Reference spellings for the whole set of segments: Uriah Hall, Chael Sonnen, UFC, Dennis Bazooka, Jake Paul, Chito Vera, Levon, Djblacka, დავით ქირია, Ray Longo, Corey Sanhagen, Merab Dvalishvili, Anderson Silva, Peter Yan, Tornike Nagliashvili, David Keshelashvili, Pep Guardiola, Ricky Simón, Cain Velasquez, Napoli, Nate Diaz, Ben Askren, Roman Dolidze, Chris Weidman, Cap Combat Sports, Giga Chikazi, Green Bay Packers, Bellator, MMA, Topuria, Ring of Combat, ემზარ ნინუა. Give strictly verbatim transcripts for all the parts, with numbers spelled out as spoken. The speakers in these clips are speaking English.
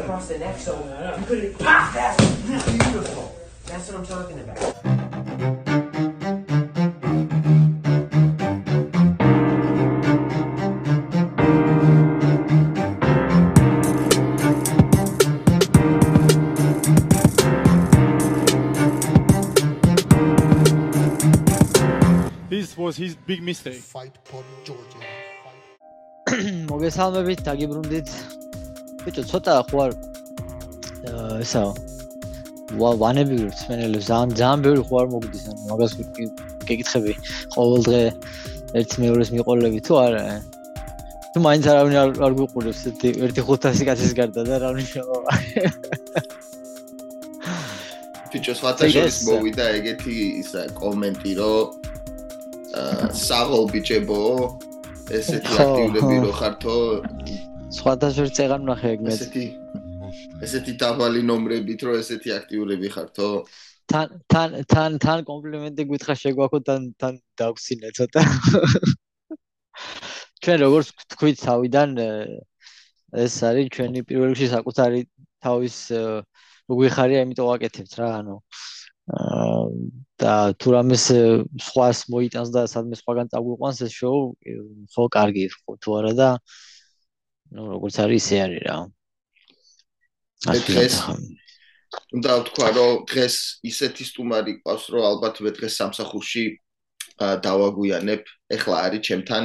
across the neck, so you couldn't pop that. Beautiful. That's what I'm talking about. His big mistake. Fight for Georgia. მოგესალმებით, დაგიბრუნდით. ბიჭო, ცოტა ხო არ ესა ვანები ვცმენელებს, ძალიან ძალიან ბევრი ხო არ მოგდის, ანუ მაგას გეკითხები ყოველ დღე ერთი მეორეს მიყოლები თუ არა. თუ მაინც არავინ არ გვიყურებს ერთი ხუთასი კაცის გარდა და რა ნიშნავს. ბიჭო, სვათაშორის მოვიდა ეგეთი ისა კომენტი, რომ საღოლ ბიჭებო ესეთი აქტიურები რო ხართო სხვადასხვა წეგან ნახე ეგ მე ესეთი ესეთი დაბალი ნომრებით რო ესეთი აქტიურები ხართო თან თან თან თან კომპლიმენტი გითხრა შეგვაქო თან თან დაგვცინე ცოტა ჩვენ როგორც თქვით თავიდან ეს არის ჩვენი პირველ რიგში საკუთარი თავის გვიხარია იმიტომ ვაკეთებთ რა ანუ და თუ რამეს სხვას მოიტანს და სადმე სხვაგან წაგვიყვანს ეს შოუ ხო კარგი ხო თუ არა და ну როგორც არის ისე არის რა დღეს უნდა ვთქვა რომ დღეს ისეთი სტუმარი ყავს რომ ალბათ მე დღეს სამსახურში დავაგვიანებ ეხლა არის ჩემთან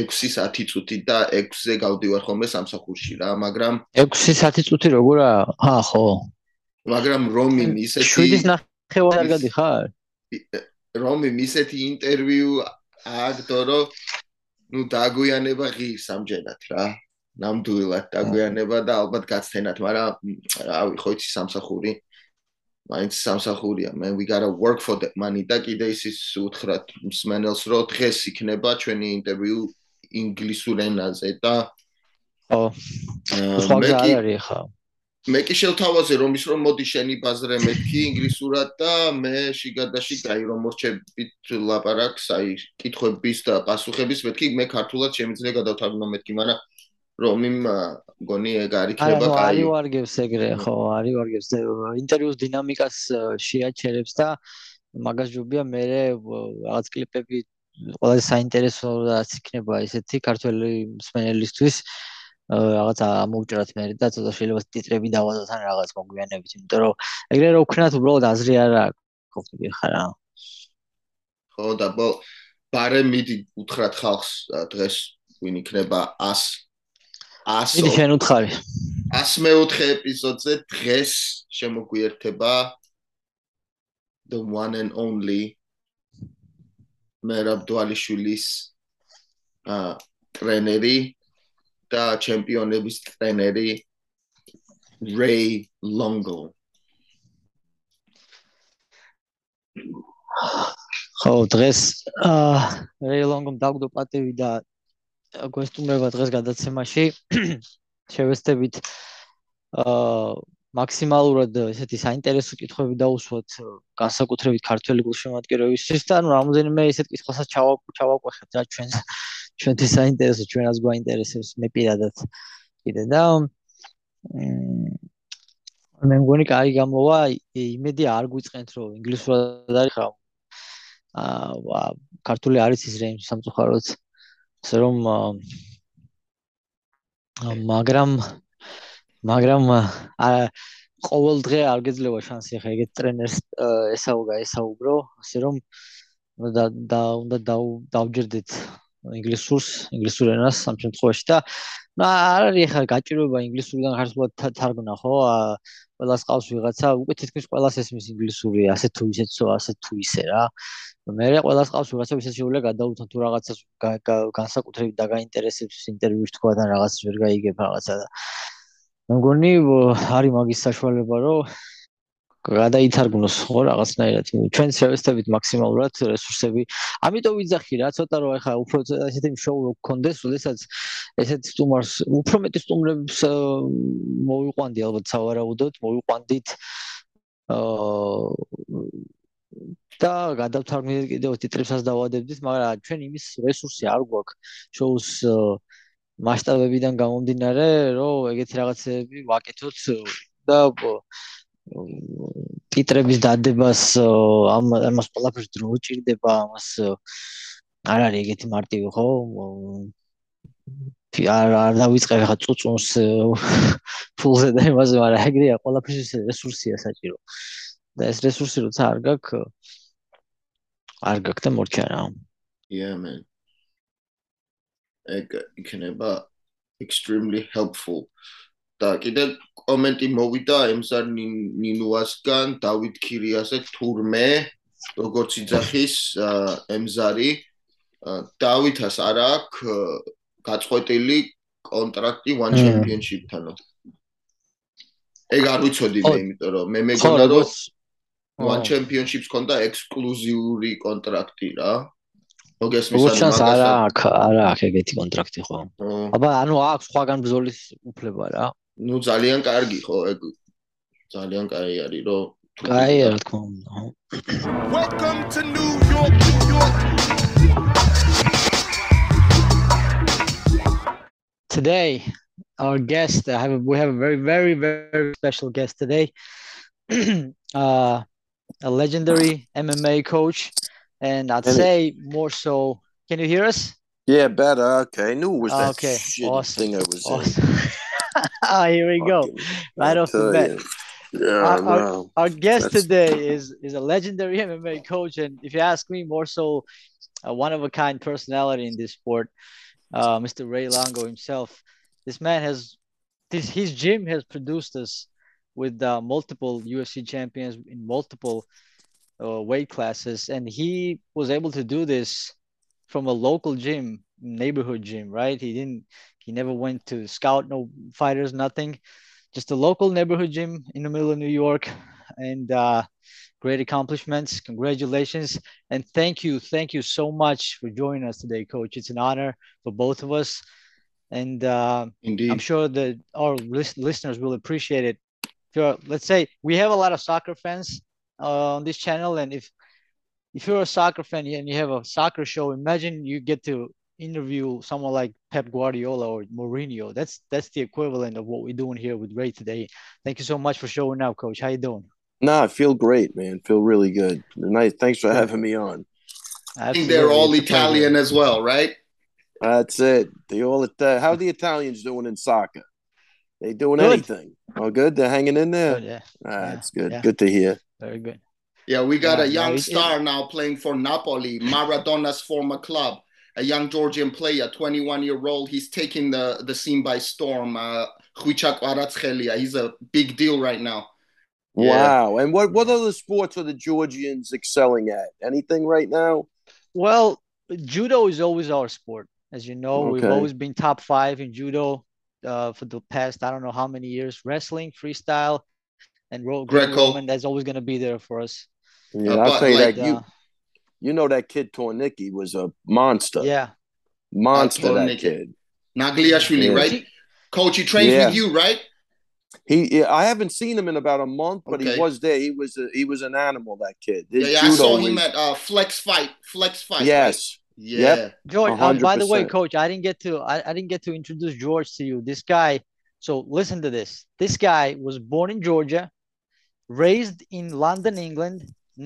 ექვსი საათი წუთი და ექვსზე გავდივარ ხოლმე სამსახურში რა მაგრამ ექვსი საათი წუთი როგორა აა ხო მაგრამ რომინ ისეთი ხევარ არ გადიხარ? რომი მისეთი ინტერვიუ აგდორო ну დაგვიანება ღირს ამჯერად რა. ნამდვილად დაგვიანება და ალბათ გაცდენათ, მაგრამ რავი ხო იცი სამსახური. მაინც სამსახურია. მე we gotta work for that money. და კიდე ისის უთხრათ მსმენელს რომ დღეს იქნება ჩვენი ინტერვიუ ინგლისურ ენაზე და ხო ხვალ არის ხა მე კი შევთავაზე რომის რომ მოდი შენი ბაზრე მეთქი ინგლისურად და მე შიგადაში აი რომ მორჩებით ლაპარაკს აი კითხების და პასუხების მეთქი მე ქართულად შემიძლია გადავთარგმნო მეთქი მაგრამ რომი მგონი ეგ არ იქნება კაი აი ვარგებს ეგრე ხო არის ვარგებს ინტერვიუს დინამიკას შეაჩერებს და მაგაზჯობია მე რაღაც კლიპები ყველაზე საინტერესო რაც იქნება ესეთი ქართველი მსმენელისთვის რაღაცა ამოვჭრათ მე და ცოტა შეიძლება ტიტრები დავაზოთ ან რაღაც მოგვიანებით, იმიტომ რომ ეგრე რა ვქნათ, უბრალოდ აზრი არ აქვს ხოხდები ხარ რა. ხო და ბო ბარე მიდი უთხრათ ხალხს დღეს ვინ იქნება ას ას მიდი შენ უთხარი. ასმეოთხე ეპიზოდზე დღეს შემოგვიერთება the one and only Merab Dvalishvilis აა ტრენერი და ჩემპიონების ტრენერი Ray Longo. ხო, დღეს აა Ray Longo-მ დაგვდო პატივი და გვესტუმრება დღეს გადაცემაში. შევეცდებით აა მაქსიმალურად ესეთი საინტერესო კითხვები დავუსვათ განსაკუთრებით ქართველი გულშემატკივრებისთვის და ნუ რამოდენიმე ისეთ კითხვასაც ჩავაკვეხებთ რა ჩვენ ჩვენთვის საინტერესო, ჩვენაც გვაინტერესებს მე პირადად კიდე და მე მგონი კაი გამოვა, იმედი არ გვიწყენთ რომ ინგლისურად არის ხა აა ქართული არის ის რეიმს სამწუხაროდ ისე რომ მაგრამ მაგრამ ყოველ დღე არ გეძლევა შანსი ხა ეგეთ ტრენერს ესაუბრა ესაუბრო, ასე რომ და და უნდა დავჯერდეთ ინგლისურს, ინგლისურ ენას ამ შემთხვევაში და არ არის ხა გაჭიროება ინგლისურიდან ქართულად თარგმნა ხო? ყველას ყავს ვიღაცა, უკვე თითქმის ყველას ესმის ინგლისური, ასე თუ ისეცო, ასე თუ ისე რა. მე ყველას ყავს ვიღაცა, ვისაც შეუძლია გადაულთან თუ რაღაცას განსაკუთრებით დაგაინტერესებს ინტერვიუს თქვა და რაღაც ვერ გაიგებ რაღაცა და მე მგონი არის მაგის საშუალება, რომ გადაითარგმნოს ხო რაღაცნაირად. ჩვენ შევეცდებით მაქსიმალურად რესურსები. ამიტომ ვიძახი რა, ცოტა რომ ეხა უფრო ესეთი შოუ რო გქონდეს, შესაძაც ესეთი სტუმარს, უფრო მეტი სტუმრებს მოვიყვანდი ალბათ სავარაუდოდ, მოვიყვანდით აა და გადავთარგმნით კიდევ ტიტრებსაც დავადებდით, მაგრამ ჩვენ იმის რესურსი არ გვაქვს შოუს მასშტაბებიდან გამომდინარე, რომ ეგეთი რაღაცები ვაკეთოთ და ტიტრების დადებას ამ ამას ყველაფერს დრო უჭირდება, ამას არ არის ეგეთი მარტივი, ხო? არ არ დავიწყებ ხა წუწუნს ფულზე და იმაზე, მაგრამ ეგრეა, ყველაფერს რესურსია საჭირო. და ეს რესურსი როცა არ გაქვს არ გაქვს და მორჩა რა. Yeah, man. ეგ იქნება extremely helpful. და კიდე კომენტი მოვიდა ემზარ ნინუასგან, დავით ქირიაზე თურმე, როგორც იძახის ემზარი დავითას არ აქვს გაწყვეტილი კონტრაქტი One Championship-თან. ეგ არ ვიცოდი მე, იმიტომ რომ მე მეგონა რომ One Championship-ს ჰქონდა ექსკლუზიური კონტრაქტი რა. What chance are there? Egeti contract ხო. Აბა, ანუ აქვს სხვაგან ბზოლის უფლება რა. ნუ ძალიან კარგი ხო, ეგ ძალიან კაი არის, რომ კაი რა თქმა უნდა. Welcome to New York, New York. Today our guest, I have a, we have a very very very special guest today. uh a legendary M M A coach. And I'd say more so, can you hear us? Yeah, better. Okay. I knew it was that okay. shit awesome. thing I was awesome. in. Oh, here we go. Fucking right off the bat. Yeah, our, wow. our, our guest That's... today is, is a legendary M M A coach. And if you ask me, more so a one-of-a-kind personality in this sport, uh, Mister Ray Longo himself. This man has – this his gym has produced us with uh, multiple U F C champions in multiple – Uh, weight classes, and he was able to do this from a local gym, neighborhood gym, right? He didn't, he never went to scout, no fighters, nothing, just a local neighborhood gym in the middle of New York, and uh, great accomplishments. Congratulations, and thank you, thank you so much for joining us today, Coach. It's an honor for both of us, and uh, Indeed. I'm sure that our list- listeners will appreciate it. Sure, let's say we have a lot of soccer fans Uh, on this channel, and if if you're a soccer fan and you have a soccer show, imagine you get to interview someone like Pep Guardiola or Mourinho. That's that's the equivalent of what we're doing here with Ray today. Thank you so much for showing up, Coach. How you doing? Nah, I feel great, man. Feel really good. Nice. Thanks for having me on. Absolutely. I think they're all Italian as well, right? That's it. They all uh, how are the Italians doing in soccer? They doing good. anything? Oh, good. They're hanging in there. Good, yeah. Ah, yeah. It's good. Yeah. Good to hear. Very good. Yeah, we got yeah, a young yeah, star yeah. now playing for Napoli, Maradona's former club, a young Georgian player, twenty-one-year-old. He's taking the, the scene by storm. Uh, Khvicha Kvaratskhelia. He's a big deal right now. Wow. Yeah. And what, what other sports are the Georgians excelling at? Anything right now? Well, judo is always our sport. As you know, okay. we've always been top five in judo uh, for the past, I don't know how many years. Wrestling, freestyle. And Ro- Greco, that's always going to be there for us. Yeah, I'll say like, that you, uh, you know that kid Tornike was a monster. Yeah, monster uh, that kid. Nagliashvili, yeah. right? Coach, he trains yeah. with you, right? He, yeah, I haven't seen him in about a month, but okay. he was there. He was, a, he was an animal. That kid. His yeah, yeah I saw him was... at uh, Flex Fight. Flex Fight. Yes. Right? Yeah. Yep. George, um, by the way, Coach, I didn't get to, I, I didn't get to introduce George to you. This guy. So listen to this. This guy was born in Georgia. Raised in London, England.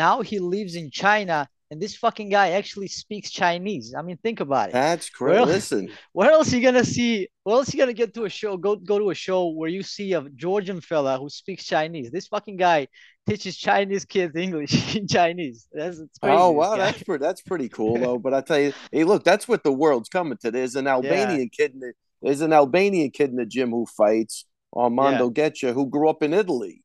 Now he lives in China, and this fucking guy actually speaks Chinese. I mean, think about it. That's crazy. Listen, where else are you gonna see? Where else are you gonna get to a show? Go go to a show where you see a Georgian fella who speaks Chinese. This fucking guy teaches Chinese kids English in Chinese. That's it's crazy. Oh wow, that's pretty. That's pretty cool though. But I tell you, hey, look, that's what the world's coming to. There's an Albanian yeah. kid in the, there's an Albanian kid in the gym who fights Armando yeah. Getcha, who grew up in Italy.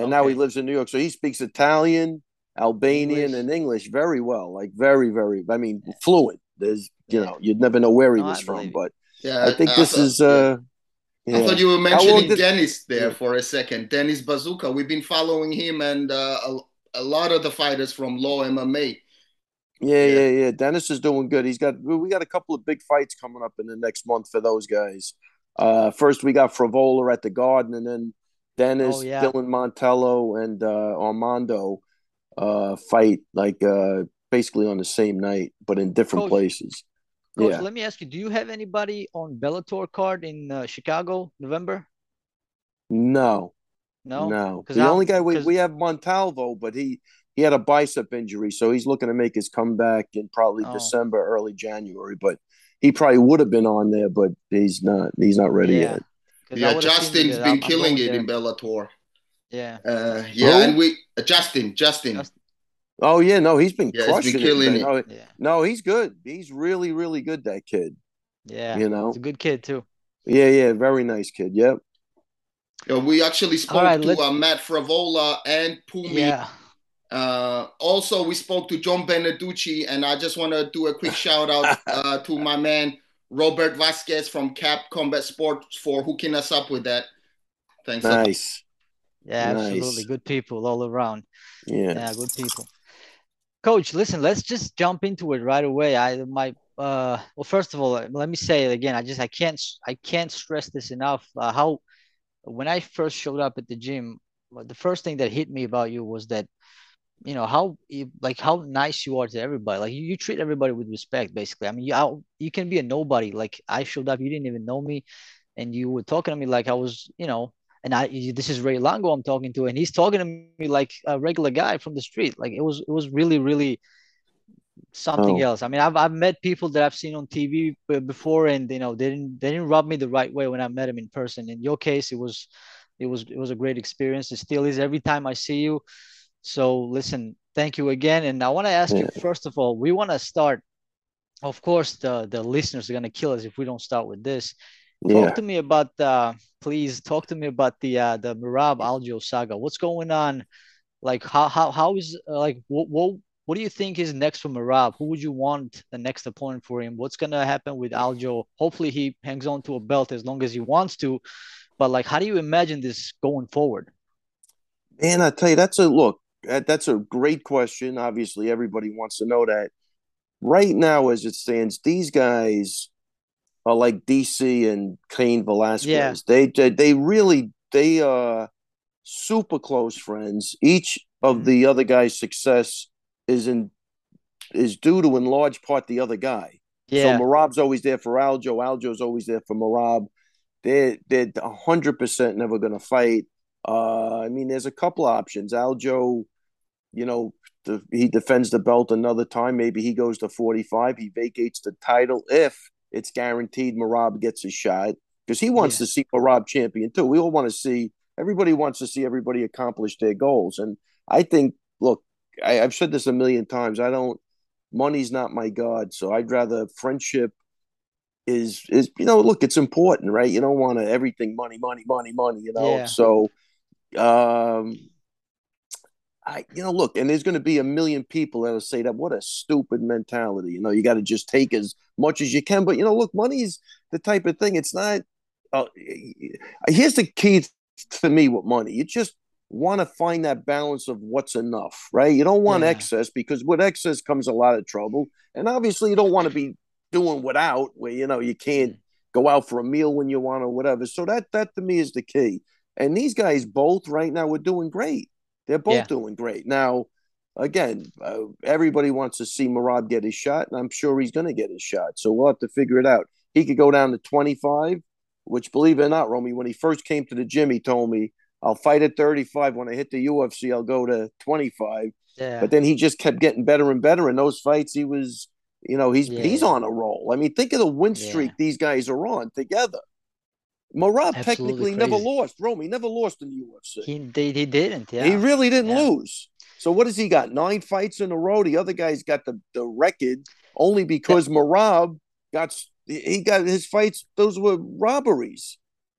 And okay. now he lives in New York. So he speaks Italian, Albanian, English. and English very well. Like very, very, I mean, yeah. fluent. There's, you yeah. know, you'd never know where he no, was I from. It. But yeah, I think I this thought, is... Uh, yeah. I thought you were mentioning did... Dennis there yeah. for a second. Dennis Bazooka. We've been following him and uh, a, a lot of the fighters from Law M M A. Yeah, yeah, yeah, yeah. Dennis is doing good. He's got, we got a couple of big fights coming up in the next month for those guys. Uh, first, we got Frevola at the Garden, and then Dennis, oh, yeah. Dylan Mantello, and uh, Armando uh, fight like uh, basically on the same night, but in different Coach, places. Coach, yeah. Let me ask you, do you have anybody on Bellator card in uh, Chicago, November? No. No? No. The I'm, only guy, we, we have Montalvo, but he, he had a bicep injury, so he's looking to make his comeback in probably oh. December, early January. But he probably would have been on there, but he's not He's not ready yeah. yet. Yeah, Justin's been I'm, killing I'm it there. in Bellator. Yeah. Uh, yeah, Who? and we uh, – Justin, Justin. Justin. Oh, yeah, no, he's been yeah, crushing he's been killing it. it. No, yeah. no, he's good. He's really, really good, that kid. Yeah, you know, he's a good kid, too. Yeah, yeah, very nice kid, yep. Yeah, we actually spoke right, to uh, Matt Frevola and Pumi. Yeah. Uh, also, we spoke to John Beneducci, and I just want to do a quick shout-out uh, to my man, Robert Vasquez from Cap Combat Sports for hooking us up with that. Thanks. Nice. Up. Yeah, nice. Absolutely. Good people all around. Yeah, yeah good people. Coach, listen, let's just jump into it right away. I my uh, well, first of all, let me say it again. I just I can't I can't stress this enough. Uh, how when I first showed up at the gym, the first thing that hit me about you was that you know how like how nice you are to everybody. Like you, you treat everybody with respect, basically. I mean, you I, you can be a nobody. Like I showed up, you didn't even know me, and you were talking to me like I was, you know. And I, this is Ray Longo I'm talking to, and he's talking to me like a regular guy from the street. Like it was, it was really, really something oh. else. I mean, I've I've met people that I've seen on T V before, and you know, they didn't they didn't rub me the right way when I met him in person. In your case, it was, it was, it was a great experience. It still is every time I see you. So listen, thank you again, and I want to ask yeah. you first of all. We want to start. Of course, the the listeners are gonna kill us if we don't start with this. Talk yeah. to me about, uh, please talk to me about the uh, the Merab Aljo saga. What's going on? Like, how how how is uh, like what, what what do you think is next for Merab? Who would you want the next opponent for him? What's gonna happen with Aljo? Hopefully, he hangs on to a belt as long as he wants to. But like, how do you imagine this going forward? Man, I tell you, that's a look. That, that's a great question. Obviously, everybody wants to know that. Right now, as it stands, these guys. Uh, like D C and Cain Velasquez. Yeah. They, they they really, they are super close friends. Each of mm-hmm. the other guy's success is in is due to in large part the other guy. Yeah. So Merab's always there for Aljo. Aljo's always there for Merab. They're, they're one hundred percent never going to fight. Uh, I mean, there's a couple of options. Aljo, you know, the, he defends the belt another time. Maybe he goes to forty-five. He vacates the title if it's guaranteed Merab gets a shot because he wants yeah. to see Merab champion too. We all want to see – everybody wants to see everybody accomplish their goals. And I think, look, I, I've said this a million times. I don't – money's not my God. So I'd rather friendship is, is – you know, look, it's important, right? You don't want to everything money, money, money, money, you know. Yeah. So, um, I you know, look, and there's going to be a million people that will say that. What a stupid mentality. You know, you got to just take as – much as you can, but you know, look, money's the type of thing. It's not. Uh, here's the key to me with money: you just want to find that balance of what's enough, right? You don't want yeah. excess because with excess comes a lot of trouble, and obviously, you don't want to be doing without, where you know you can't go out for a meal when you want or whatever. So that that to me is the key. And these guys both right now are doing great. They're both yeah. doing great now. Again, uh, everybody wants to see Merab get his shot, and I'm sure he's going to get his shot. So we'll have to figure it out. He could go down to twenty-five, which, believe it or not, Romy, when he first came to the gym, he told me, I'll fight at thirty-five. When I hit the U F C, I'll go to twenty-five. Yeah. But then he just kept getting better and better. In those fights, he was, you know, he's yeah. he's on a roll. I mean, think of the win streak yeah. these guys are on together. Merab Absolutely technically crazy. never lost. Romy never lost in the U F C. He, they, he didn't, yeah. He really didn't yeah. lose. So what has he got? Nine fights in a row. The other guy's got the, the record only because Merab got he got his fights. Those were robberies,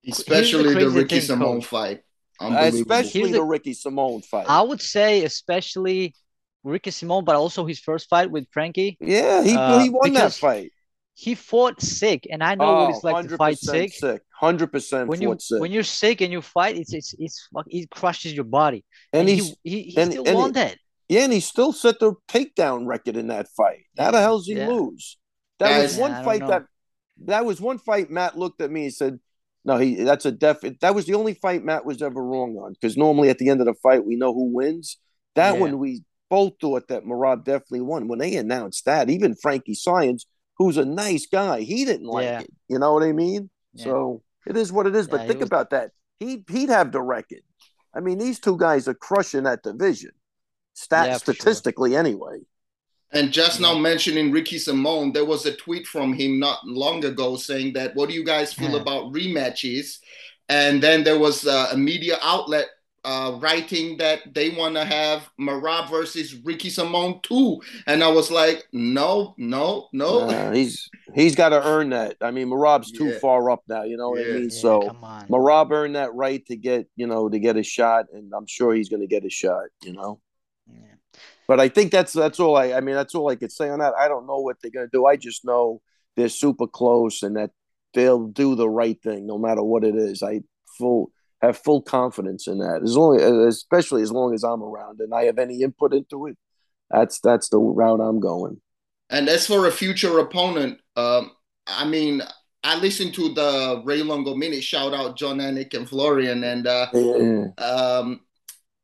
especially the, the Ricky Simón fight. Especially Here's the a, Ricky Simón fight. I would say especially Ricky Simón, but also his first fight with Frankie. Yeah, he uh, he won that fight. He fought sick, and I know oh, what it's like to fight sick. Hundred percent. When you sick. when you're sick and you fight, it's it's it's it crushes your body. And, and he's, he he, he and, still and won he, that. Yeah, and he still set the takedown record in that fight. How the hell's he yeah. lose? That yeah, was one yeah, fight that that was one fight. Matt looked at me and said, "No, he that's a def." That was the only fight Matt was ever wrong on because normally at the end of the fight we know who wins. That yeah. one we both thought that Merab definitely won. When they announced that, even Frankie Science, who's a nice guy, he didn't like yeah. it. You know what I mean? Yeah. So it is what it is. Yeah, but think was... about that. He, he'd have the record. I mean, these two guys are crushing that division. Stat, yeah, statistically, sure. anyway. And just now mentioning Ricky Simón, there was a tweet from him not long ago saying that, what do you guys feel yeah. about rematches? And then there was uh, a media outlet uh, writing that they want to have Merab versus Ricky Simón too. And I was like, no, no, no. Uh, he's He's got to earn that. I mean, Merab's too yeah. far up now, you know yeah. what I mean? Yeah, so Merab earned that right to get, you know, to get a shot. And I'm sure he's going to get a shot, you know? Yeah. But I think that's that's all I, I mean, that's all I could say on that. I don't know what they're going to do. I just know they're super close and that they'll do the right thing no matter what it is. I full have full confidence in that, as long, especially as long as I'm around and I have any input into it. That's that's the route I'm going. And as for a future opponent, um, I mean, I listened to the Ray Longo Minute. Shout out John Anik and Florian. And uh, yeah. um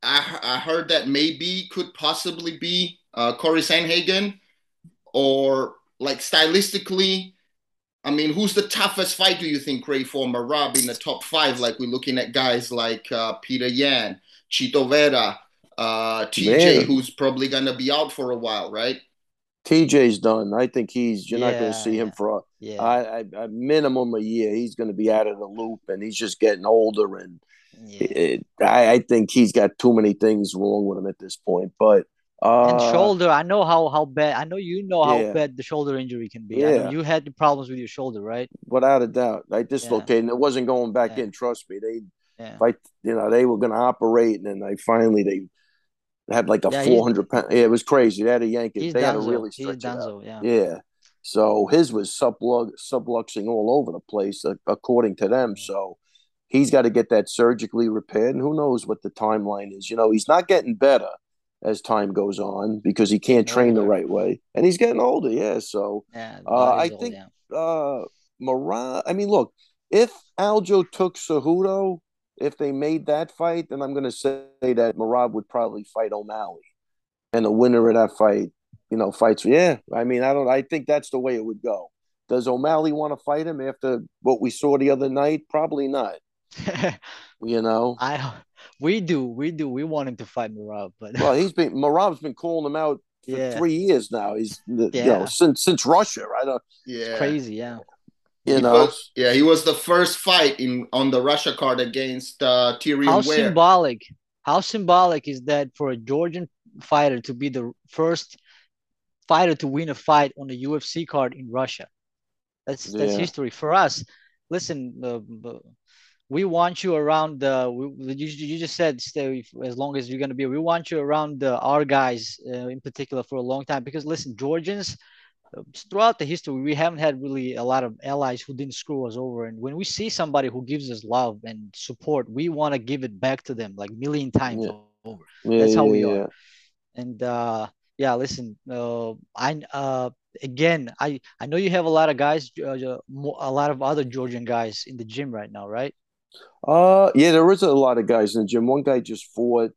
I, I heard that maybe could possibly be uh, Corey Sanhagen, or like stylistically, I mean, who's the toughest fight do you think, Ray, for Merab in the top five? Like we're looking at guys like uh, Peter Yan, Chito Vera, uh, T J, man, who's probably going to be out for a while, right? T J's done. I think he's, you're yeah, not going to see him for a, yeah. I, I, a minimum a year. He's going to be out of the loop and he's just getting older and, Yeah. It, I, I think he's got too many things wrong with him at this point. But uh, and shoulder, I know how how bad. I know you know how yeah. bad the shoulder injury can be. Yeah. I know you had the problems with your shoulder, right? Without a doubt, I dislocated. Yeah. And it wasn't going back yeah. in. Trust me, they, yeah. I, you know, they were going to operate, and then I finally they had like a yeah, four hundred pound. Yeah, it was crazy. They had to yank it. They had to really stretch it out. Yeah. yeah. So his was sublux subluxing all over the place, uh, according to them. Yeah. So. He's got to get that surgically repaired, and who knows what the timeline is. You know, he's not getting better as time goes on because he can't train the right way, and he's getting older. Yeah, so yeah, uh, I old, think yeah. uh, Merab. I mean, look, if Aljo took Cejudo, if they made that fight, then I'm going to say that Merab would probably fight O'Malley, and the winner of that fight, you know, fights. Yeah, I mean, I don't. I think that's the way it would go. Does O'Malley want to fight him after what we saw the other night? Probably not. You know, I we do we do we want him to fight Merab, but well, he's been Marab's been calling him out for yeah. three years now. He's yeah. you know, since since Russia, right? Uh, yeah, it's crazy, yeah. You he know, was, yeah, he was the first fight in on the Russia card against uh, Tyrion Ware. How symbolic! How symbolic is that for a Georgian fighter to be the first fighter to win a fight on the U F C card in Russia? That's that's yeah. history for us. Listen. Uh, We want you around the. We, you, you just said stay as long as you're going to be. We want you around the, our guys uh, in particular for a long time because listen, Georgians, uh, throughout the history, we haven't had really a lot of allies who didn't screw us over. And when we see somebody who gives us love and support, we want to give it back to them like a million times yeah. over. Yeah, That's yeah, how we yeah. are. And uh, yeah, listen, uh, I uh, again, I I know you have a lot of guys, uh, a lot of other Georgian guys in the gym right now, right? Uh, yeah, there is a lot of guys in the gym. One guy just fought.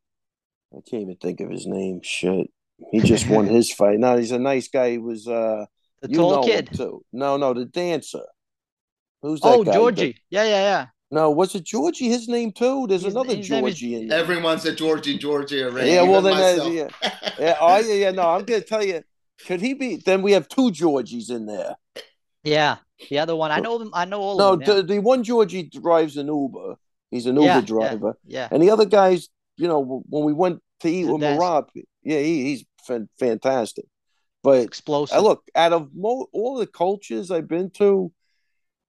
I can't even think of his name. Shit, he just won his fight. No, he's a nice guy. He was uh, the you tall know kid. Him too. No, no, the dancer. Who's that? Oh, guy? Georgie. The... Yeah, yeah, yeah. No, was it Georgie? His name too. There's his, another his Georgie. Is... in there. Everyone's a Georgie, Georgie already. Yeah, well then, uh, yeah, yeah, oh, yeah, yeah. No, I'm gonna tell you. Could he be? Then we have two Georgies in there. Yeah. The other one, I know them. I know all no, of them. No, yeah. the, the one Georgie drives an Uber. He's an Uber yeah, driver. Yeah, yeah. And the other guys, you know, when we went to eat with Merab, yeah, he, he's fan fantastic. But explosive. I look, out of mo all the cultures I've been to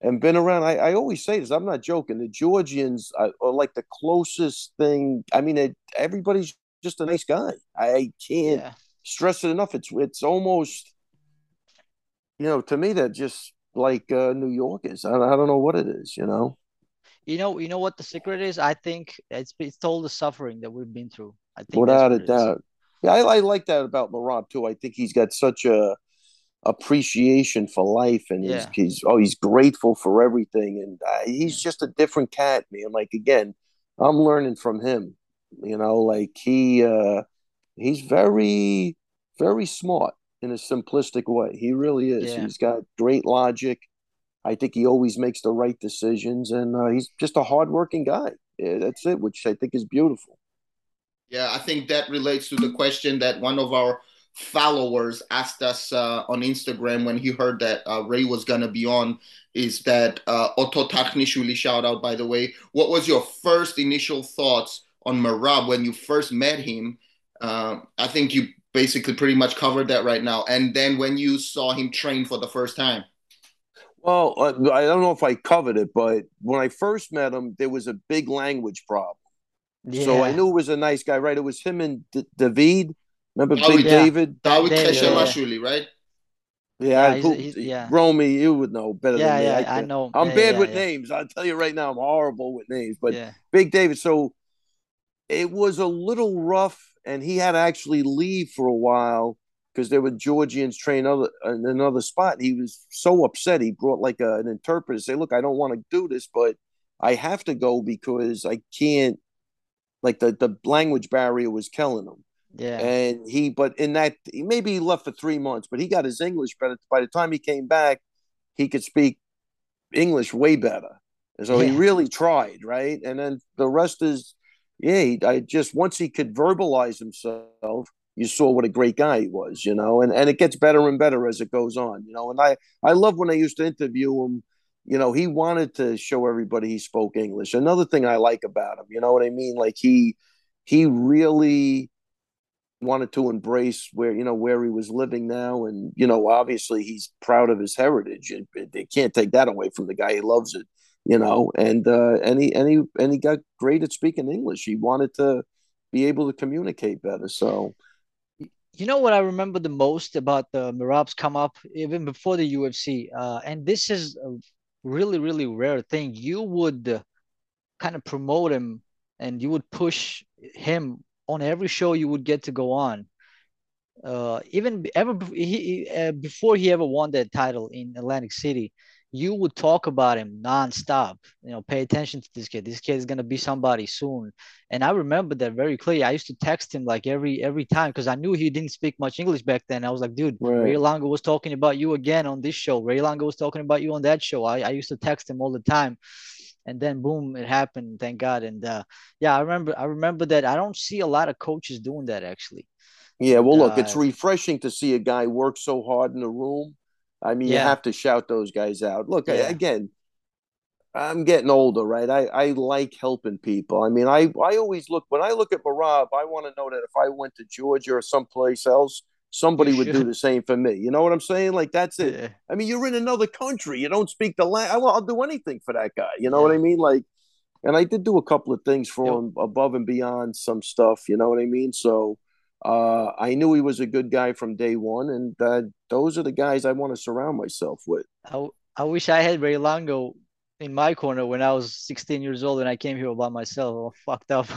and been around, I, I always say this. I'm not joking. The Georgians are, are like the closest thing. I mean, it, everybody's just a nice guy. I can't yeah. stress it enough. It's it's almost, you know, to me that just. Like uh, New Yorkers, I, I don't know what it is, you know. You know, you know what the secret is. I think it's it's all the suffering that we've been through. I think without a doubt. Yeah, I, I like that about Merab too. I think he's got such a appreciation for life, and yeah. he's, he's oh, he's grateful for everything, and uh, he's yeah. just a different cat, man. Like again, I'm learning from him. You know, like he uh, he's very very smart. in a simplistic way. He really is. Yeah. He's got great logic. I think he always makes the right decisions, and uh, he's just a hardworking guy. Yeah, that's it, which I think is beautiful. Yeah, I think that relates to the question that one of our followers asked us uh, on Instagram when he heard that uh, Ray was going to be on, is that uh, Otto Tachnishuli, shout out, by the way. What was your first initial thoughts on Merab when you first met him? Uh, I think you basically pretty much covered that right now. And then when you saw him train for the first time. Well, I don't know if I covered it, but when I first met him, there was a big language problem. Yeah. So I knew it was a nice guy, right? It was him and D- David. Remember David, Big yeah. David? David Keshelashvili, yeah. right? Yeah, yeah, who, yeah. Romy, you would know better yeah, than me. Yeah, I, I know. I'm yeah, bad yeah, with yeah. names. I'll tell you right now, I'm horrible with names. But yeah. Big David, so it was a little rough, and he had to actually leave for a while because there were Georgians trained other, in another spot. He was so upset. He brought like a, an interpreter to say, look, I don't want to do this, but I have to go because I can't. Like the, the language barrier was killing him. Yeah. And he, but in that, maybe he left for three months, but he got his English better. By the time he came back, he could speak English way better. And so yeah. he really tried, right? And then the rest is, yeah, he, I just, once he could verbalize himself, you saw what a great guy he was, you know, and, and it gets better and better as it goes on, you know. And I, I love when I used to interview him. You know, he wanted to show everybody he spoke English. Another thing I like about him, you know what I mean? Like he he really wanted to embrace where, you know, where he was living now. And, you know, obviously he's proud of his heritage. And they can't take that away from the guy. He loves it, you know, and uh, and he and he and he got great at speaking English. He wanted to be able to communicate better. So you know what I remember the most about the Merab's come up, even before the U F C, uh, and this is a really, really rare thing. You would kind of promote him and you would push him on every show you would get to go on. Uh, even ever he, uh, before he ever won that title in Atlantic City, you would talk about him nonstop. You know, pay attention to this kid. This kid is going to be somebody soon. And I remember that very clearly. I used to text him like every every time because I knew he didn't speak much English back then. I was like, dude, right. Ray Longo was talking about you again on this show. Ray Longo was talking about you on that show. I, I used to text him all the time. And then, boom, it happened. Thank God. And, uh, yeah, I remember I remember that. I don't see a lot of coaches doing that, actually. Yeah, well, look, uh, it's refreshing to see a guy work so hard in the room. I mean, yeah. you have to shout those guys out. Look, yeah. I, again, I'm getting older, right? I, I like helping people. I mean, I, I always look – when I look at Merab, I want to know that if I went to Georgia or someplace else, somebody would do the same for me. You know what I'm saying? Like, that's it. Yeah. I mean, you're in another country. You don't speak the language. I'll, I'll do anything for that guy. You know yeah. what I mean? Like, and I did do a couple of things for yeah. him above and beyond some stuff. You know what I mean? So – Uh, I knew he was a good guy from day one, and uh, those are the guys I want to surround myself with. I, I wish I had Ray Longo in my corner when I was sixteen years old and I came here by myself, all fucked up.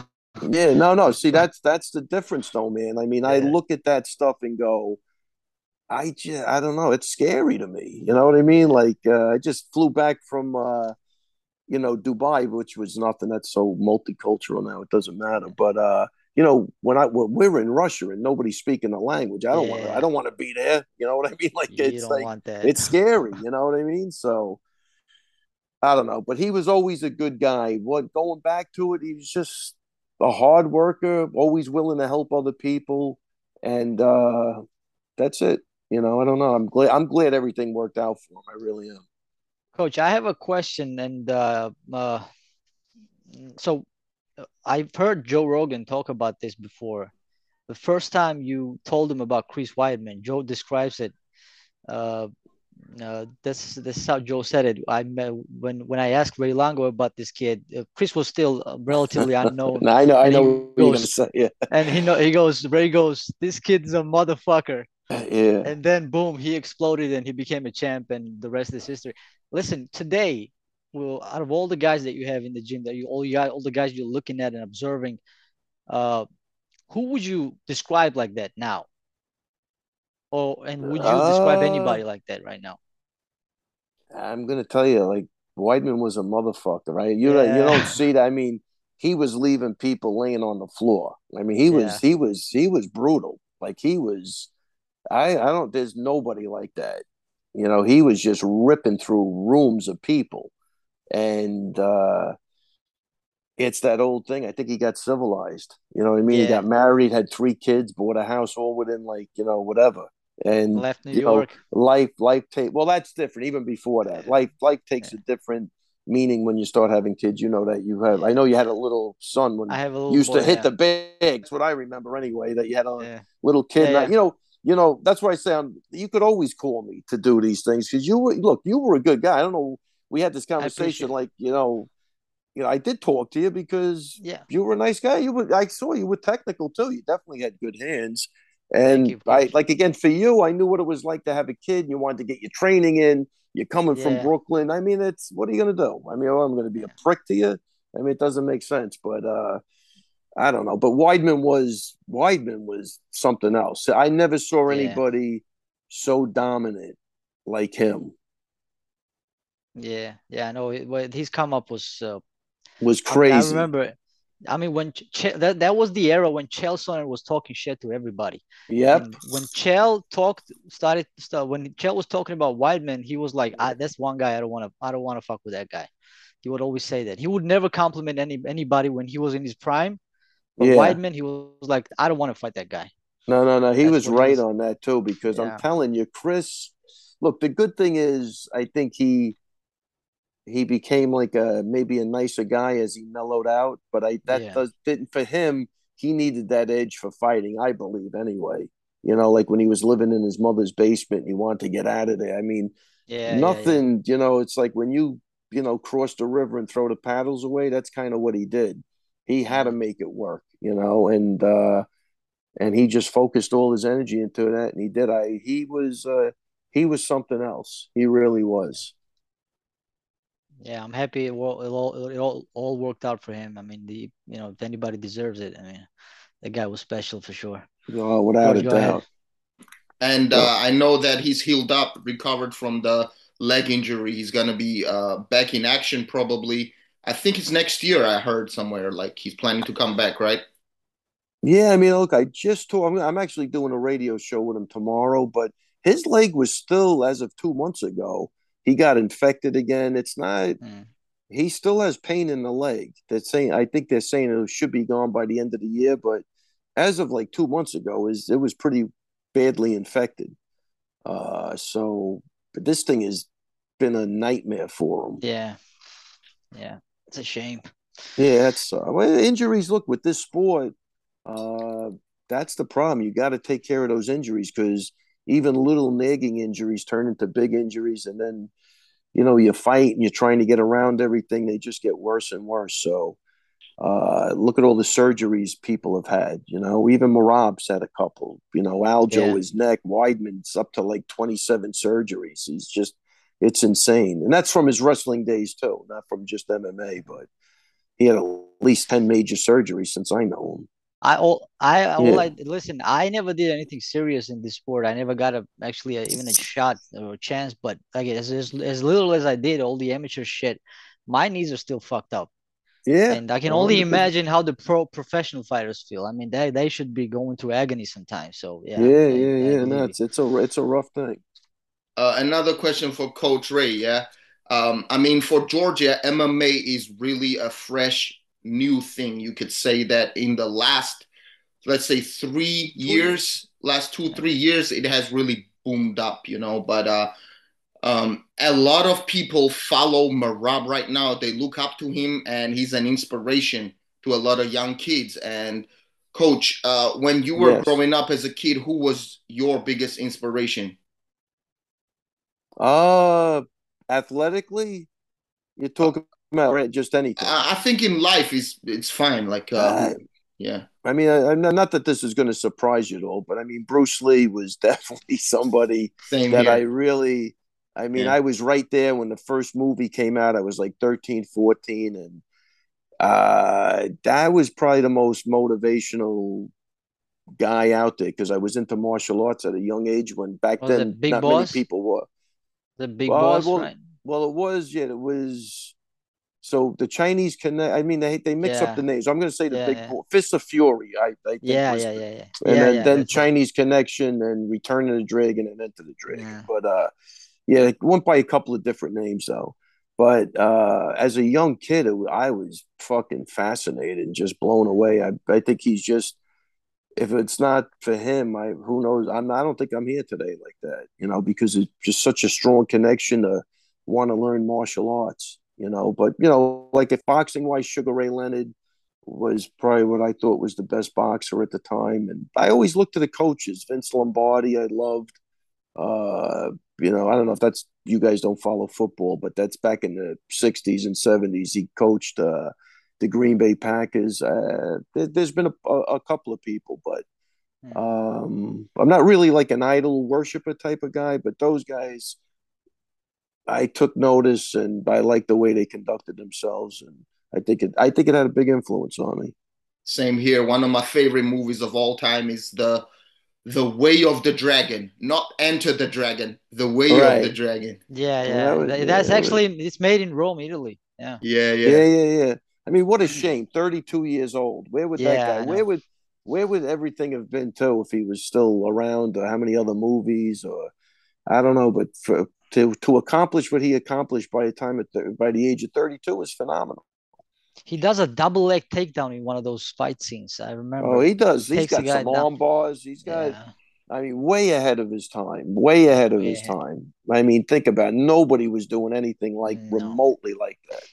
yeah, no, no. See, that's that's the difference, though, man. I mean, yeah. I look at that stuff and go, I just, I don't know. It's scary to me. You know what I mean? Like, uh, I just flew back from, uh, you know, Dubai, which was nothing. That's so multicultural now. It doesn't matter, but. Uh, You know, when I when we're in Russia and nobody's speaking the language, I don't yeah. want to. I don't want to be there. You know what I mean? Like you it's like it's scary. You know what I mean? So I don't know, but he was always a good guy. What going back to it, he was just a hard worker, always willing to help other people, and uh, that's it. You know, I don't know. I'm glad. I'm glad everything worked out for him. I really am. Coach, I have a question, and uh, uh, so. I've heard Joe Rogan talk about this before. The first time you told him about Chris Weidman, Joe describes it. Uh, uh, this, this is how Joe said it. I met, when when I asked Ray Longo about this kid, uh, Chris was still uh, relatively unknown. no, I know, I know. He goes, say, yeah. And he know, he goes, Ray goes, this kid's a motherfucker. Yeah. And then boom, he exploded and he became a champ, and the rest is history. Listen, today. Well, out of all the guys that you have in the gym, that you all you got, all the guys you're looking at and observing, uh, who would you describe like that now? Oh, and would you uh, describe anybody like that right now? I'm gonna tell you, like Weidman was a motherfucker, right? You yeah. you don't see that. I mean, he was leaving people laying on the floor. I mean, he was yeah. he was he was brutal. Like he was. I, I don't, there's nobody like that. You know, he was just ripping through rooms of people. And uh, it's that old thing. I think he got civilized. You know what I mean? Yeah. He got married, had three kids, bought a house all within, like, you know, whatever. And left New you York. Know, life, life take. Well, that's different. Even before that, life, life takes yeah. a different meaning when you start having kids. You know that you have. I know you had a little son when I have a little you used boy, to hit yeah. the big. That's what I remember anyway. That you had a yeah. little kid. Yeah, yeah. You know, you know. That's why I say I'm, you could always call me to do these things because you were look. You were a good guy. I don't know. We had this conversation. Like you know, you know. I did talk to you because yeah. you were a nice guy. You were. I saw you were technical too. You definitely had good hands. And you, I like again for you, I knew what it was like to have a kid. And you wanted to get your training in. You're coming yeah. from Brooklyn. I mean, it's what are you going to do? I mean, well, I'm going to be yeah. a prick to you. I mean, it doesn't make sense. But uh, I don't know. But Weidman was Weidman was something else. I never saw anybody yeah. so dominant like him. Yeah, yeah, I know. His come up was uh, was crazy. I, mean, I remember it. I mean, when Ch- that that was the era when Chael Sonnen was talking shit to everybody. Yep. And when Chael talked, started start, when Chael was talking about Weidman, he was like, ah, "That's one guy I don't want to. I don't want to fuck with that guy." He would always say that. He would never compliment any anybody when he was in his prime. But yeah. Weidman, he was like, "I don't want to fight that guy." No, no, no. He That's was right he was... on that too, because yeah. I'm telling you, Chris. Look, the good thing is, I think he. He became like a maybe a nicer guy as he mellowed out, but I that yeah. does didn't for him. He needed that edge for fighting, I believe. Anyway, you know, like when he was living in his mother's basement, and he wanted to get out of there. I mean, yeah, nothing. Yeah, yeah. You know, it's like when you you know cross the river and throw the paddles away. That's kind of what he did. He had to make it work, you know, and uh, and he just focused all his energy into that, and he did. I he was uh, he was something else. He really was. Yeah, I'm happy it all, it all it all all worked out for him. I mean, the you know, if anybody deserves it, I mean, the guy was special for sure. Oh, without a doubt. And uh, I know that he's healed up, recovered from the leg injury. He's going to be uh, back in action probably. I think it's next year, I heard somewhere, like he's planning to come back, right? Yeah, I mean, look, I just told – I'm actually doing a radio show with him tomorrow, but his leg was still, as of two months ago, he got infected again. It's not mm. – he still has pain in the leg. They're saying, I think they're saying it should be gone by the end of the year, but as of like two months ago, is it was pretty badly infected. Uh, so but this thing has been a nightmare for him. Yeah. Yeah. It's a shame. Yeah. That's uh, – well, injuries, look, with this sport, uh, that's the problem. You got to take care of those injuries because – even little nagging injuries turn into big injuries. And then, you know, you fight and you're trying to get around everything. They just get worse and worse. So uh, look at all the surgeries people have had, you know, even Merab's had a couple, you know, Aljo, yeah. his neck, Weidman's up to like twenty-seven surgeries. He's just, it's insane. And that's from his wrestling days too, not from just M M A, but he had at least ten major surgeries since I know him. I all I all yeah. I listen. I never did anything serious in this sport. I never got a actually a, even a shot or a chance. But like as, as as little as I did, all the amateur shit, my knees are still fucked up. Yeah, and I can I only imagine how the pro professional fighters feel. I mean, they they should be going through agony sometimes. So yeah, yeah, they, yeah, they, yeah. No, it's it's a it's a rough thing. Uh, another question for Coach Ray. Yeah, um, I mean for Georgia, M M A is really a fresh. New thing. You could say that in the last, let's say three years, last two, three years, it has really boomed up, you know, but uh, um, a lot of people follow Merab right now. They look up to him and he's an inspiration to a lot of young kids. And Coach, uh, when you were yes. growing up as a kid, who was your biggest inspiration? Uh, athletically, you're talking Right, just anything. I think in life is it's fine. Like, uh, uh, yeah. I mean, I, I'm not that this is going to surprise you at all, but I mean, Bruce Lee was definitely somebody Same that here. I really. I mean, yeah. I was right there when the first movie came out. I was like thirteen, fourteen, and uh, that was probably the most motivational guy out there because I was into martial arts at a young age when back oh, then the not boss? many people were. The big well, boss, well, right? Well, it was yeah, it was. So the Chinese can, I mean, they they mix yeah. up the names. I'm going to say the yeah, big yeah. Fist of Fury. I, I think yeah, was, yeah, yeah, yeah. And yeah, then, yeah, then Chinese right. Connection and Return of the Dragon and Enter the Dragon. Yeah. But uh, yeah, it went by a couple of different names though. But uh, as a young kid, it, I was fucking fascinated and just blown away. I I think he's just, if it's not for him, I who knows? I'm I don't think I'm here today like that, you know, because it's just such a strong connection to want to learn martial arts. You know, but, you know, like if boxing-wise, Sugar Ray Leonard was probably what I thought was the best boxer at the time. And I always looked to the coaches. Vince Lombardi, I loved. Uh, you know, I don't know if that's – you guys don't follow football, but that's back in the sixties and seventies. He coached uh, the Green Bay Packers. Uh, there, there's been a, a couple of people, but um, I'm not really like an idol worshiper type of guy, but those guys – I took notice, and I liked the way they conducted themselves, and I think it. I think it had a big influence on me. Same here. One of my favorite movies of all time is the the Way of the Dragon, not Enter the Dragon. The Way right. of the Dragon. Yeah, yeah. That was, That's yeah, actually that was... it's made in Rome, Italy. Yeah. yeah, yeah, yeah, yeah, yeah. I mean, what a shame. Thirty-two years old. Where would yeah, that guy? Where would where would everything have been too if he was still around? Or how many other movies? Or I don't know, but for. To to accomplish what he accomplished by the time at the, by the age of thirty-two is phenomenal. He does a double leg takedown in one of those fight scenes. I remember. Oh, he does. He He's got some arm bars. He's got. Yeah. I mean, way ahead of his time. Way ahead of yeah. his time. I mean, think about it. Nobody was doing anything like no. remotely like that.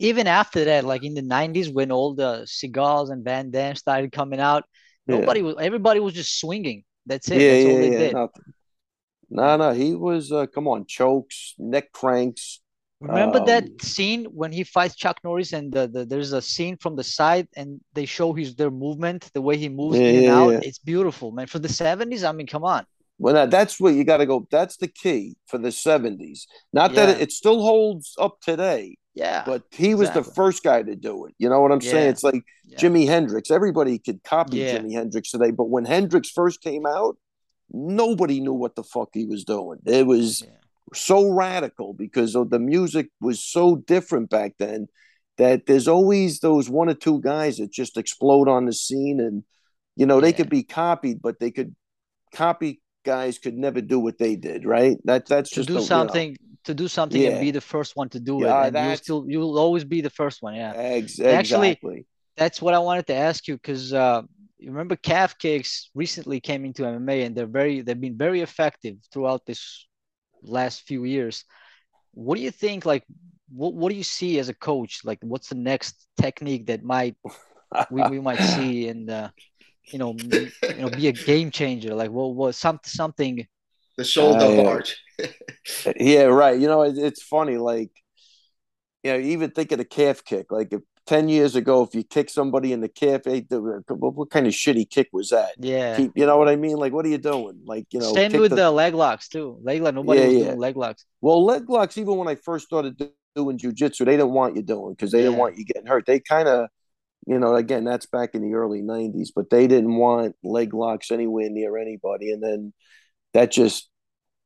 Even after that, like in the nineties, when all the cigars and bandanas started coming out, nobody yeah. was. Everybody was just swinging. That's it. Yeah, That's yeah, all they yeah. did. Nothing. No, no, he was, uh, come on, chokes, neck cranks. Remember um, that scene when he fights Chuck Norris and the, the, there's a scene from the side and they show his their movement, the way he moves yeah, in and out. Yeah. It's beautiful, man. For the seventies, I mean, come on. Well, now, that's where you got to go. That's the key for the seventies. Not yeah. that it, it still holds up today. Yeah. But he was exactly. the first guy to do it. You know what I'm yeah. saying? It's like yeah. Jimi Hendrix. Everybody could copy yeah. Jimi Hendrix today. But when Hendrix first came out, nobody knew what the fuck he was doing. It was yeah. so radical because of the music was so different back then that there's always those one or two guys that just explode on the scene and, you know, they yeah. could be copied, but they could copy guys could never do what they did. Right. That That's to just do a, something you know, to do something yeah. and be the first one to do yeah, it. And you still, you'll always be the first one. Yeah, ex- exactly. Actually, that's what I wanted to ask you. Cause, uh, you remember calf kicks recently came into M M A and they're very they've been very effective throughout this last few years. What do you think? Like, what what do you see as a coach? Like, what's the next technique that might we, we might see and uh, you know be, you know be a game changer? Like, what was some, something? The shoulder uh, barge. yeah, right. You know, it, it's funny. Like, you know, even think of the calf kick. Like, if Ten years ago, if you kick somebody in the calf, what kind of shitty kick was that? Yeah, Keep, you know what I mean. Like, what are you doing? Like, you know, same with the... the leg locks too. Leg lock, nobody yeah, was yeah. doing leg locks. Well, leg locks, even when I first started doing jiu-jitsu, they didn't want you doing because they yeah. didn't want you getting hurt. They kind of, you know, again, that's back in the early nineties, but they didn't want leg locks anywhere near anybody, and then that just.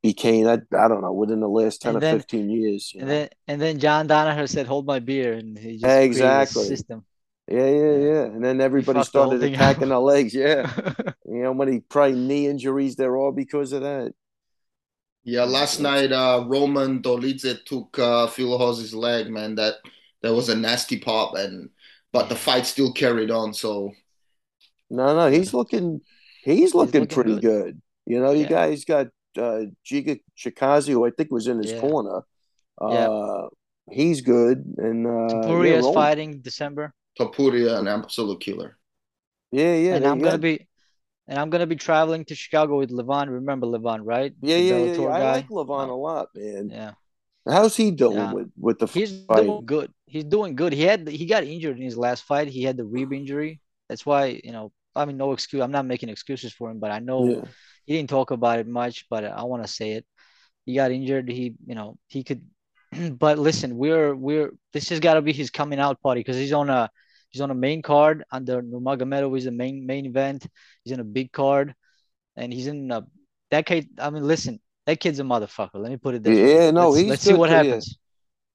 Became I, I don't know within the last ten and or then, fifteen years, you and know? then and then John Donaher said, "Hold my beer," and he just exactly system. Yeah, yeah, yeah. And then everybody started the attacking their legs. Yeah, you know, many probably knee injuries there are because of that. Yeah, last night uh, Roman Dolidze took uh, Phil House's leg. Man, that that was a nasty pop, and but the fight still carried on. So no, no, he's looking, he's looking, he's looking pretty good. good. You know, you yeah. guys got. Uh, Giga Chikazi, who I think was in his yeah. corner. Uh, yeah. He's good. And uh, Topuria is fighting December. Topuria, an absolute killer. Yeah, yeah. And I'm got... gonna be, and I'm gonna be traveling to Chicago with Levon. Remember Levon, right? Yeah, the yeah, yeah. yeah. I like Levon a lot, man. Yeah. How's he doing yeah. with with the? He's fight? doing good. He's doing good. He had he got injured in his last fight. He had the rib injury. That's why you know. I mean, no excuse. I'm not making excuses for him, but I know. Yeah. He didn't talk about it much, but I want to say it. He got injured. He, you know, he could. But listen, we're we're this has got to be his coming out party because he's on a he's on a main card under Nurmagomedov is the main main event. He's in a big card, and he's in a that kid. I mean, listen, that kid's a motherfucker. Let me put it this yeah, way. Yeah, no, let's, he's let's see what happens.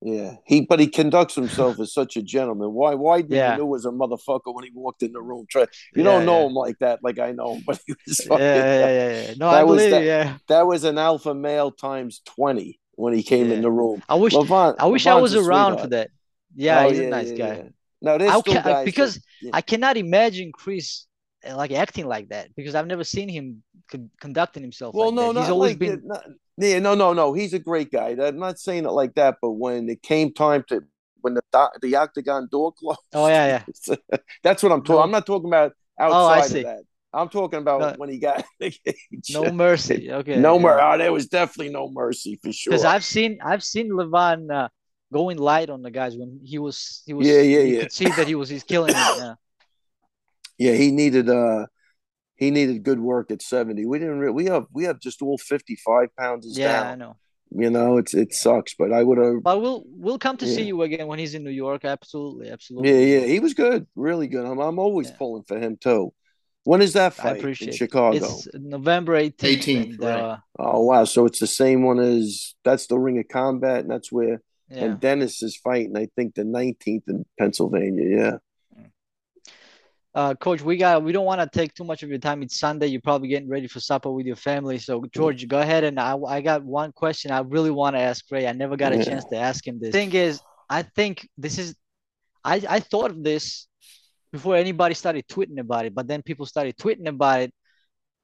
Yeah, he but he conducts himself as such a gentleman. Why? Why didn't yeah. you know he was a motherfucker when he walked in the room? You yeah, don't know yeah. him like that, like I know him, but he was. Fucking, yeah, yeah, yeah, yeah. No, that I was believe. That, yeah, that was an alpha male times twenty when he came yeah. in the room. I wish. Levon, I wish Levon's I was around for that. Yeah, oh, he's yeah, a nice yeah, guy. Yeah. No, there's still guys because that, yeah. I cannot imagine Chris like acting like that because I've never seen him con- conducting himself. Well, like no, that. He's always like been. Not, Yeah, no, no, no. He's a great guy. I'm not saying it like that, but when it came time to when the do- the octagon door closed, oh yeah, yeah, that's what I'm talking. No. I'm not talking about outside oh, of that. I'm talking about no. when he got in the cage. No mercy. Okay, no yeah. mercy. Oh, there was definitely no mercy for sure. Because I've seen I've seen Levon uh, going light on the guys when he was he was yeah yeah you yeah. could see that he was he's killing it. Yeah. yeah, he needed uh. He needed good work at seventy. We didn't. Re- we have we have just all fifty-five pounders. Yeah, down. I know. You know, it's it sucks, but I would have. But we'll we'll come to yeah. see you again when he's in New York. Absolutely, absolutely. Yeah, yeah. He was good, really good. I'm I'm always yeah. pulling for him too. When is that fight I appreciate in Chicago? It. It's November eighteenth. eighteenth, right? uh, oh wow! So it's the same one as that's the Ring of Combat, and that's where yeah. and Dennis is fighting. I think the nineteenth in Pennsylvania. Yeah. Uh, Coach, we got. We don't want to take too much of your time. It's Sunday. You're probably getting ready for supper with your family. So, George, go ahead. And I, I got one question I really want to ask Ray. I never got a yeah. chance to ask him this. The thing is, I think this is – I I thought of this before anybody started tweeting about it, but then people started tweeting about it.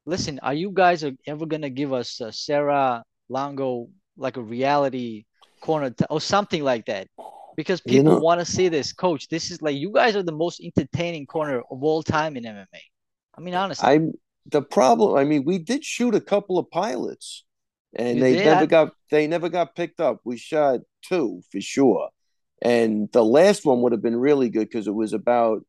Listen, are you guys ever going to give us uh, Sarah Longo like a reality corner t- or something like that? Because people you know, want to see this, Coach. This is like you guys are the most entertaining corner of all time in M M A. I mean, honestly, I'm the problem. I mean, we did shoot a couple of pilots, and you they did? never I... got they never got picked up. We shot two for sure, and the last one would have been really good because it was about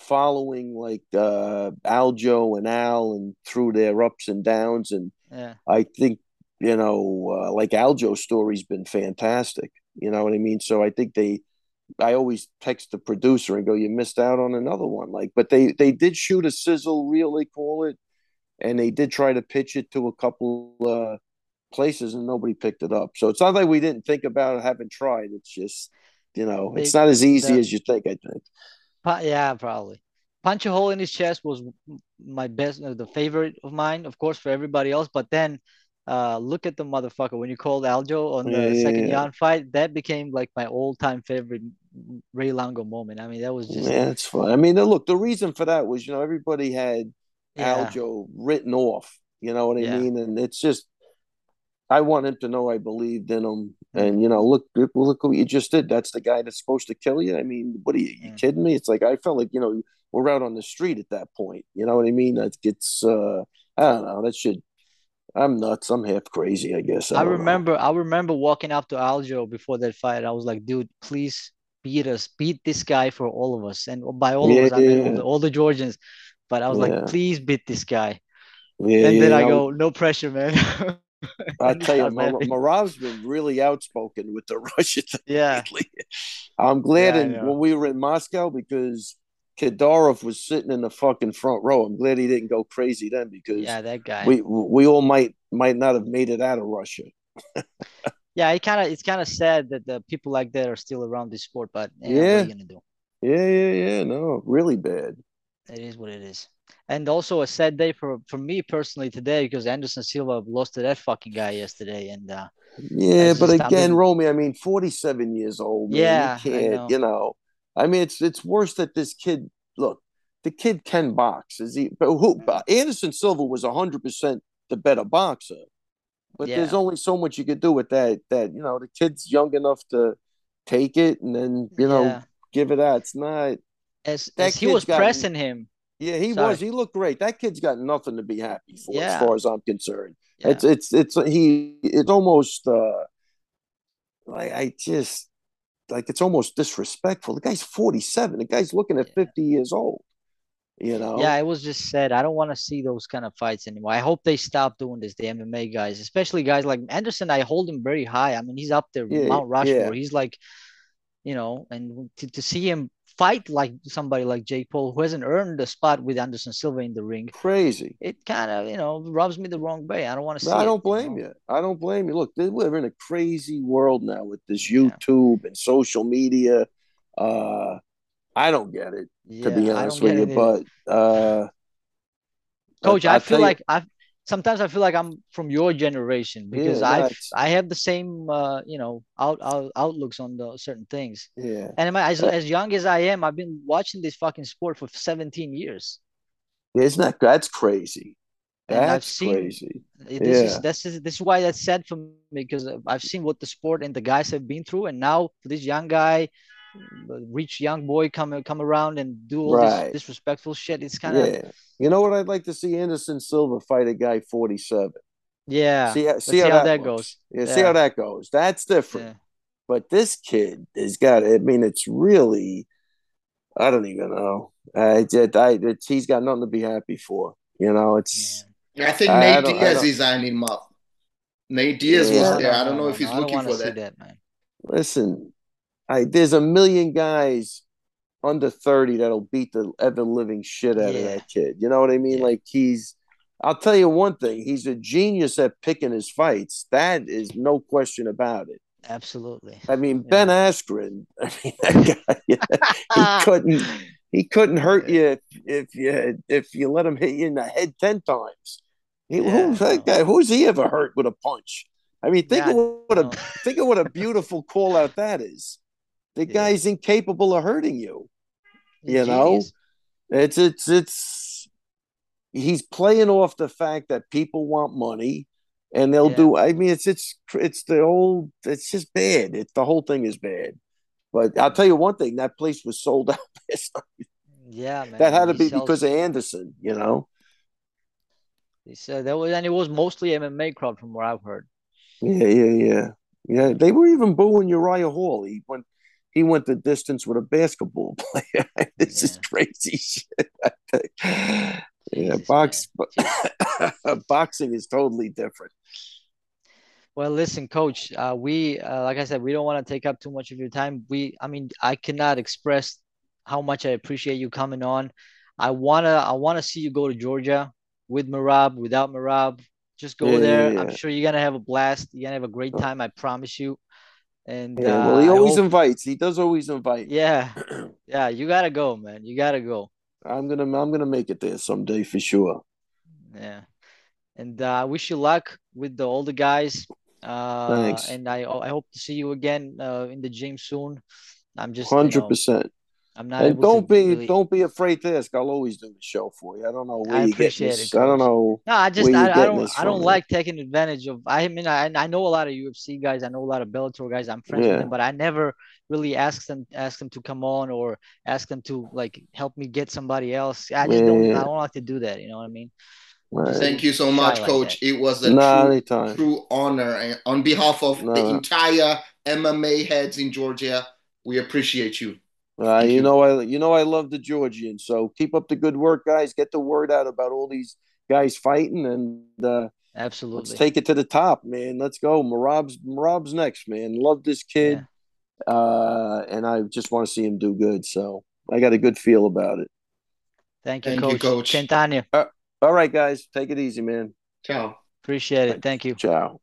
following like uh, Aljo and Al and through their ups and downs. And yeah. I think you know, uh, like Aljo's story's been fantastic. You know what I mean? So I think they, I always text the producer and go, you missed out on another one. Like, but they, they did shoot a sizzle reel, they call it. And they did try to pitch it to a couple uh, places and nobody picked it up. So it's not like we didn't think about it, haven't tried. It's just, you know, it's not as easy as you think, I think. Yeah, probably. Punch a hole in his chest was my best, the favorite of mine, of course, for everybody else. But then, Uh, look at the motherfucker when you called Aljo on the yeah, yeah, second Yan yeah. fight. That became like my all-time favorite Ray Longo moment. I mean, that was just yeah, it's fun. I mean, look, the reason for that was you know everybody had yeah. Aljo written off. You know what I yeah. mean? And it's just I want him to know I believed in him. Yeah. And you know, look, look what you just did. That's the guy that's supposed to kill you. I mean, what are you, you yeah. kidding me? It's like I felt like you know we're out on the street at that point. You know what I mean? That gets uh, I don't know that should. I'm nuts. I'm half crazy, I guess. I, I remember know. I remember walking up to Aljo before that fight. I was like, dude, please beat us. Beat this guy for all of us. And by all yeah, of us, I mean yeah. all, the, all the Georgians. But I was yeah. like, please beat this guy. Yeah, and yeah, then I go, no pressure, man. I tell you, Merab's been really outspoken with the Russian thing yeah. lately. I'm glad yeah, in, when we were in Moscow because Kedarov was sitting in the fucking front row. I'm glad he didn't go crazy then because yeah, that guy. We we all might might not have made it out of Russia. yeah, it kind of it's kind of sad that the people like that are still around this sport. But yeah, yeah. what are you gonna do? Yeah, yeah, yeah. No, really bad. It is what it is, and also a sad day for for me personally today because Anderson Silva lost to that fucking guy yesterday, and uh, yeah, but again, I mean, Romy, I mean, forty-seven years old. Man, yeah, you can't, I know. You know. I mean, it's it's worse that this kid. Look, the kid can box. Is he? But who? Anderson Silva was a hundred percent the better boxer. But yeah. there's only so much you could do with that. That you know, the kid's young enough to take it and then you know yeah. give it out. It's not as, that as he was got, pressing him. Yeah, he Sorry. was. He looked great. That kid's got nothing to be happy for, yeah. as far as I'm concerned. Yeah. It's it's it's he. It's almost uh, like I just. Like, it's almost disrespectful. The guy's forty-seven. The guy's looking at yeah. fifty years old, you know? Yeah, it was just said, I don't want to see those kind of fights anymore. I hope they stop doing this, the M M A guys, especially guys like Anderson. I hold him very high. I mean, he's up there, yeah, Mount Rushmore. Yeah. He's like, you know, and to, to see him fight like somebody like Jake Paul, who hasn't earned a spot with Anderson Silva in the ring. Crazy. It kind of, you know, rubs me the wrong way. I don't want to see I don't it, blame you, know? you. I don't blame you. Look, we're in a crazy world now with this YouTube yeah. and social media. Uh, I don't get it, yeah, to be honest with you. But, uh, Coach, I, I feel like I've sometimes I feel like I'm from your generation because yeah, I I have the same uh, you know out, out outlooks on the certain things. Yeah. And as as young as I am, I've been watching this fucking sport for seventeen years. Yeah, isn't that that's crazy? That's seen, crazy. This yeah. is this is this is why that's sad for me, because I've seen what the sport and the guys have been through, and now for this young guy, rich young boy come come around and do all right. this disrespectful shit. It's kind of yeah. You know what? I'd like to see Anderson Silva fight a guy forty-seven. Yeah. See, see, see how, how that, that goes. Yeah, yeah. See how that goes. That's different. Yeah. But this kid has got, I mean, it's really, I don't even know. Uh, it, I, it's, he's got nothing to be happy for. You know, it's. Yeah. I think I, Nate I Diaz is eyeing him up. Nate Diaz yeah, was I there. I don't know if he's I looking for that. that man. Listen, I, there's a million guys under thirty that'll beat the ever-living shit out yeah. of that kid. You know what I mean? Yeah. Like, he's – I'll tell you one thing. He's a genius at picking his fights. That is no question about it. Absolutely. I mean, yeah. Ben Askren, I mean, that guy, he couldn't he couldn't hurt yeah. you if, if you if you let him hit you in the head ten times. He, yeah, who, that guy, who's he ever hurt with a punch? I mean, think, yeah, of, what a, think of what a beautiful call-out that is. The yeah. guy's incapable of hurting you. You Jeez. know, it's, it's, it's, he's playing off the fact that people want money and they'll yeah. do, I mean, it's, it's, it's the old, it's just bad. It's the whole thing is bad. But I'll tell you one thing, that place was sold out. yeah. Man. That had to he be sells- because of Anderson, you know. He said that was, and it was mostly M M A crowd from what I've heard. Yeah. Yeah. Yeah. Yeah. They were even booing Uriah Hall. He went, He went the distance with a basketball player. this yeah. is crazy shit, I think. Yeah, box, boxing is totally different. Well, listen, Coach, uh, we, uh, like I said, we don't want to take up too much of your time. We, I mean, I cannot express how much I appreciate you coming on. I want to I wanna see you go to Georgia with Merab, without Merab. Just go yeah, there. Yeah, yeah. I'm sure you're going to have a blast. You're going to have a great time, I promise you. And yeah, uh, well, he always hope... invites. He does always invite. Yeah, yeah. You gotta go, man. You gotta go. I'm gonna, I'm gonna make it there someday for sure. Yeah, and I uh, wish you luck with the older guys. Uh, Thanks. And I, I hope to see you again uh, in the gym soon. I'm just hundred percent. I'm not. And don't be, really... don't be afraid to ask. I'll always do the show for you. I don't know where I you get this. It, I don't know. No, I just, I, I don't, I don't me. like taking advantage of. I mean, I, I know a lot of U F C guys. I know a lot of Bellator guys. I'm friends yeah. with them, but I never really ask them, ask them to come on or ask them to like help me get somebody else. I just yeah. don't, I don't like to do that. You know what I mean? Right. Thank you so much, like Coach. That. It was a nah, true, true honor, and on behalf of nah. the entire M M A heads in Georgia, we appreciate you. Uh, you know, I you know I love the Georgians, so keep up the good work, guys. Get the word out about all these guys fighting, and uh, absolutely, let's take it to the top, man. Let's go, Merab's Merab's next, man. Love this kid, yeah. uh, and I just want to see him do good. So I got a good feel about it. Thank you, Thank Coach. You, Coach. Centanio. Uh, all right, guys, take it easy, man. Ciao. Appreciate it. Thank you. Ciao.